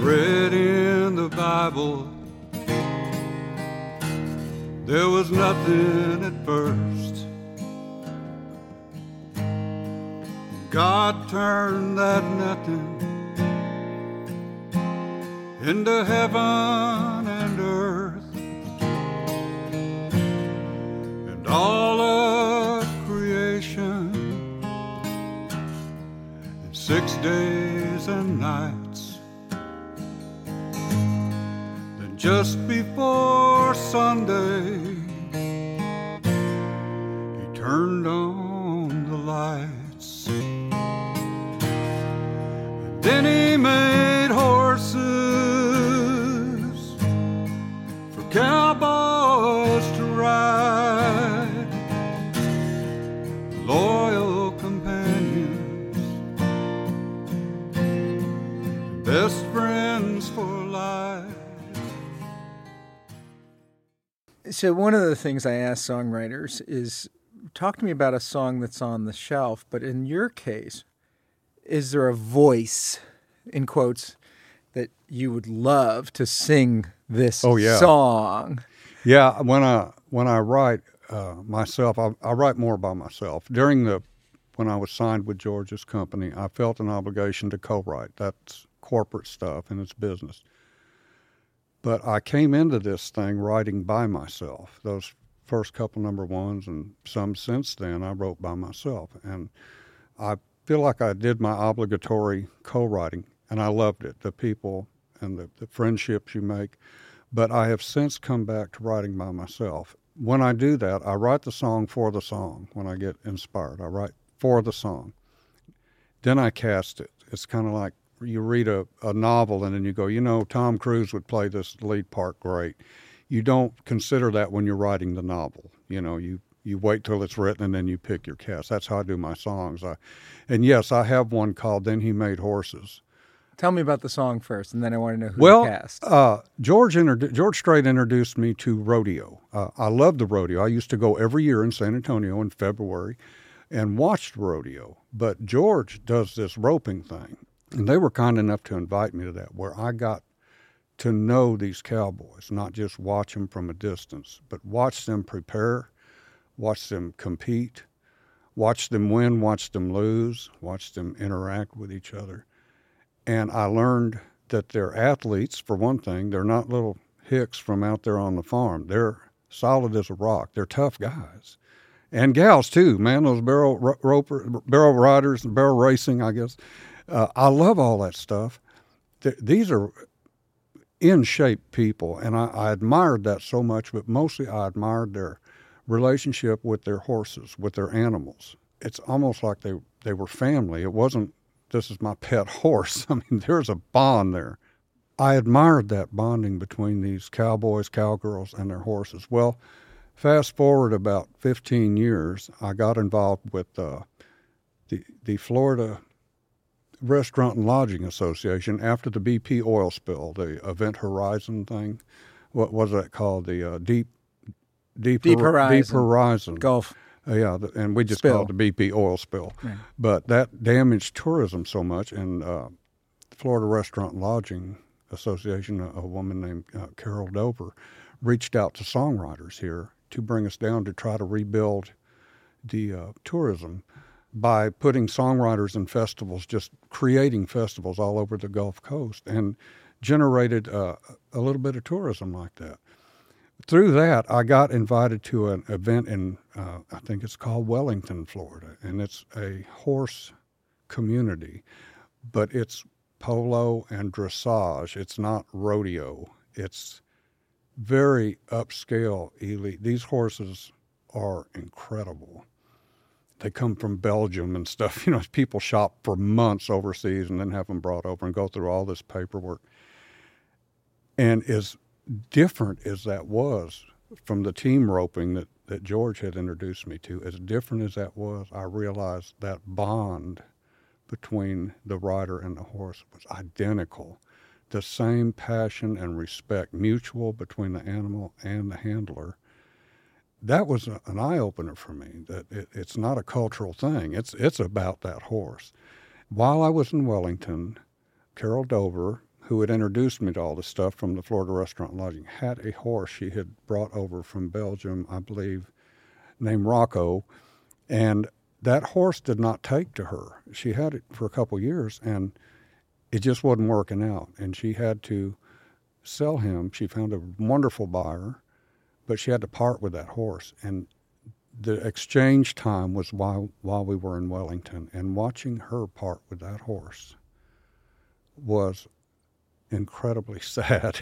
I read in the Bible, there was nothing at first. God turned that nothing into heaven and earth, and all of creation in 6 days and nights. And just before Sunday, he turned on the lights. Then he made horses for cowboys to ride, loyal companions, best friends for life. So one of the things I ask songwriters is, talk to me about a song that's on the shelf, but in your case, is there a voice, in quotes, that you would love to sing this song? Yeah, when I write myself, I write more by myself. When I was signed with George's company, I felt an obligation to co-write. That's corporate stuff and it's business. But I came into this thing writing by myself. Those first couple number ones and some since then, I wrote by myself. And I feel like I did my obligatory co-writing, and I loved it, the people and the friendships you make. But I have since come back to writing by myself. When I do that, I write the song for the song. When I get inspired, I write for the song. Then I cast it. It's kind of like you read a novel and then you go, Tom Cruise would play this lead part great. You don't consider that when you're writing the novel. You wait till it's written, and then you pick your cast. That's how I do my songs. And yes, I have one called Then He Made Horses. Tell me about the song first, and then I want to know who the cast. George Strait introduced me to rodeo. I loved the rodeo. I used to go every year in San Antonio in February and watch the rodeo. But George does this roping thing, and they were kind enough to invite me to that, where I got to know these cowboys, not just watch them from a distance, but watch them prepare, watch them compete, watch them win, watch them lose, watch them interact with each other. And I learned that they're athletes, for one thing. They're not little hicks from out there on the farm. They're solid as a rock. They're tough guys. And gals, too. Man, those barrel riders and barrel racing, I guess. I love all that stuff. These are in-shape people, and I admired that so much, but mostly I admired their relationship with their horses, with their animals. It's almost like they were family. It wasn't, this is my pet horse. I mean, there's a bond there. I admired that bonding between these cowboys, cowgirls, and their horses. Well, fast forward about 15 years, I got involved with the Florida Restaurant and Lodging Association after the BP oil spill, the Event Horizon thing. What was that called? The Deep Horizon. Gulf. And we just called it the BP oil spill. Yeah. But that damaged tourism so much, and the Florida Restaurant and Lodging Association, a woman named Carol Dover, reached out to songwriters here to bring us down to try to rebuild the tourism by putting songwriters in festivals, just creating festivals all over the Gulf Coast, and generated a little bit of tourism like that. Through that, I got invited to an event in, I think it's called Wellington, Florida, and it's a horse community, but it's polo and dressage. It's not rodeo. It's very upscale elite. These horses are incredible. They come from Belgium and stuff. You know, people shop for months overseas and then have them brought over and go through all this paperwork. And as different as that was from the team roping that George had introduced me to, as different as that was, I realized that bond between the rider and the horse was identical. The same passion and respect, mutual between the animal and the handler. That was an eye-opener for me, that it's not a cultural thing. It's about that horse. While I was in Wellington, Carol Dover, who had introduced me to all this stuff from the Florida Restaurant and Lodging, had a horse she had brought over from Belgium, I believe, named Rocco, and that horse did not take to her. She had it for a couple years, and it just wasn't working out, and she had to sell him. She found a wonderful buyer, but she had to part with that horse. And the exchange time was while we were in Wellington, and watching her part with that horse was incredibly sad,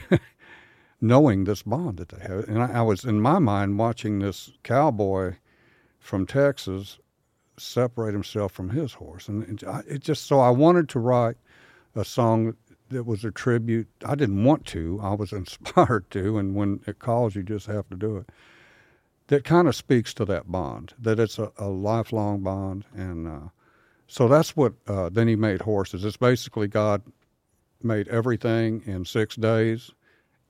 knowing this bond that they had. And I was, in my mind, watching this cowboy from Texas separate himself from his horse. And it just, so I wanted to write a song that was a tribute. I didn't want to. I was inspired to, and when it calls, you just have to do it. That kind of speaks to that bond, that it's a lifelong bond. And so that's what Then He Made Horses. It's basically God made everything in 6 days,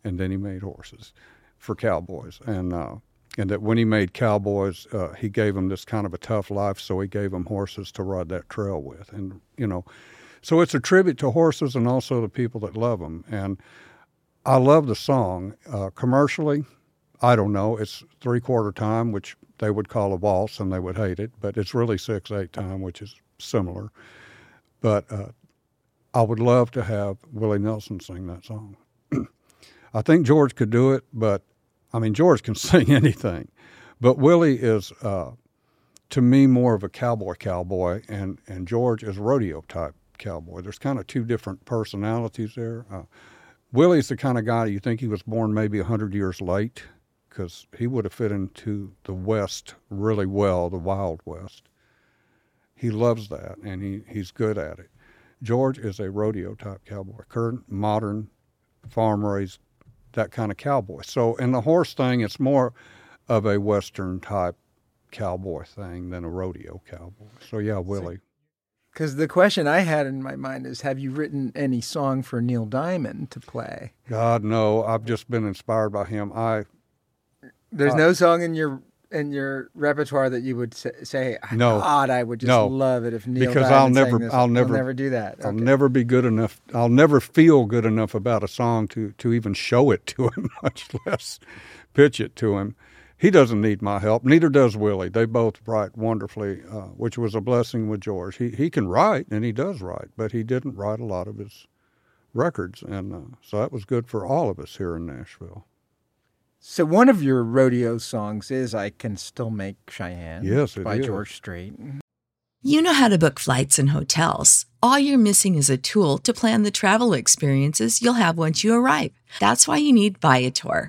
and then He made horses for cowboys. And that when He made cowboys, He gave them this kind of a tough life, so He gave them horses to ride that trail with. And, you know, so it's a tribute to horses and also the people that love them. And I love the song. Commercially, I don't know. It's three-quarter time, which they would call a waltz, and they would hate it. But it's really 6/8 time, which is similar. But I would love to have Willie Nelson sing that song. I think George could do it, but, I mean, George can sing anything. But Willie is... to me, more of a cowboy, and George is rodeo-type cowboy. There's kind of two different personalities there. Willie's the kind of guy you think he was born maybe 100 years late, because he would have fit into the West really well, the Wild West. He loves that, and he's good at it. George is a rodeo-type cowboy, current, modern, farm-raised, that kind of cowboy. So in the horse thing, it's more of a Western-type cowboy thing than a rodeo cowboy. So yeah, Willie. Because the question I had in my mind is, have you written any song for Neil Diamond to play? God, no. I've just been inspired by him. There's no song in your repertoire that you would say, no, God, I would just love it if Neil Diamond sang this. I'll never do that. Okay. I'll never be good enough. I'll never feel good enough about a song to even show it to him, much less pitch it to him. He doesn't need my help. Neither does Willie. They both write wonderfully, which was a blessing with George. He can write, and he does write, but he didn't write a lot of his records, and so that was good for all of us here in Nashville. So one of your rodeo songs is I Can Still Make Cheyenne. Yes, it by is. George Strait. You know how to book flights and hotels. All you're missing is a tool to plan the travel experiences you'll have once you arrive. That's why you need Viator.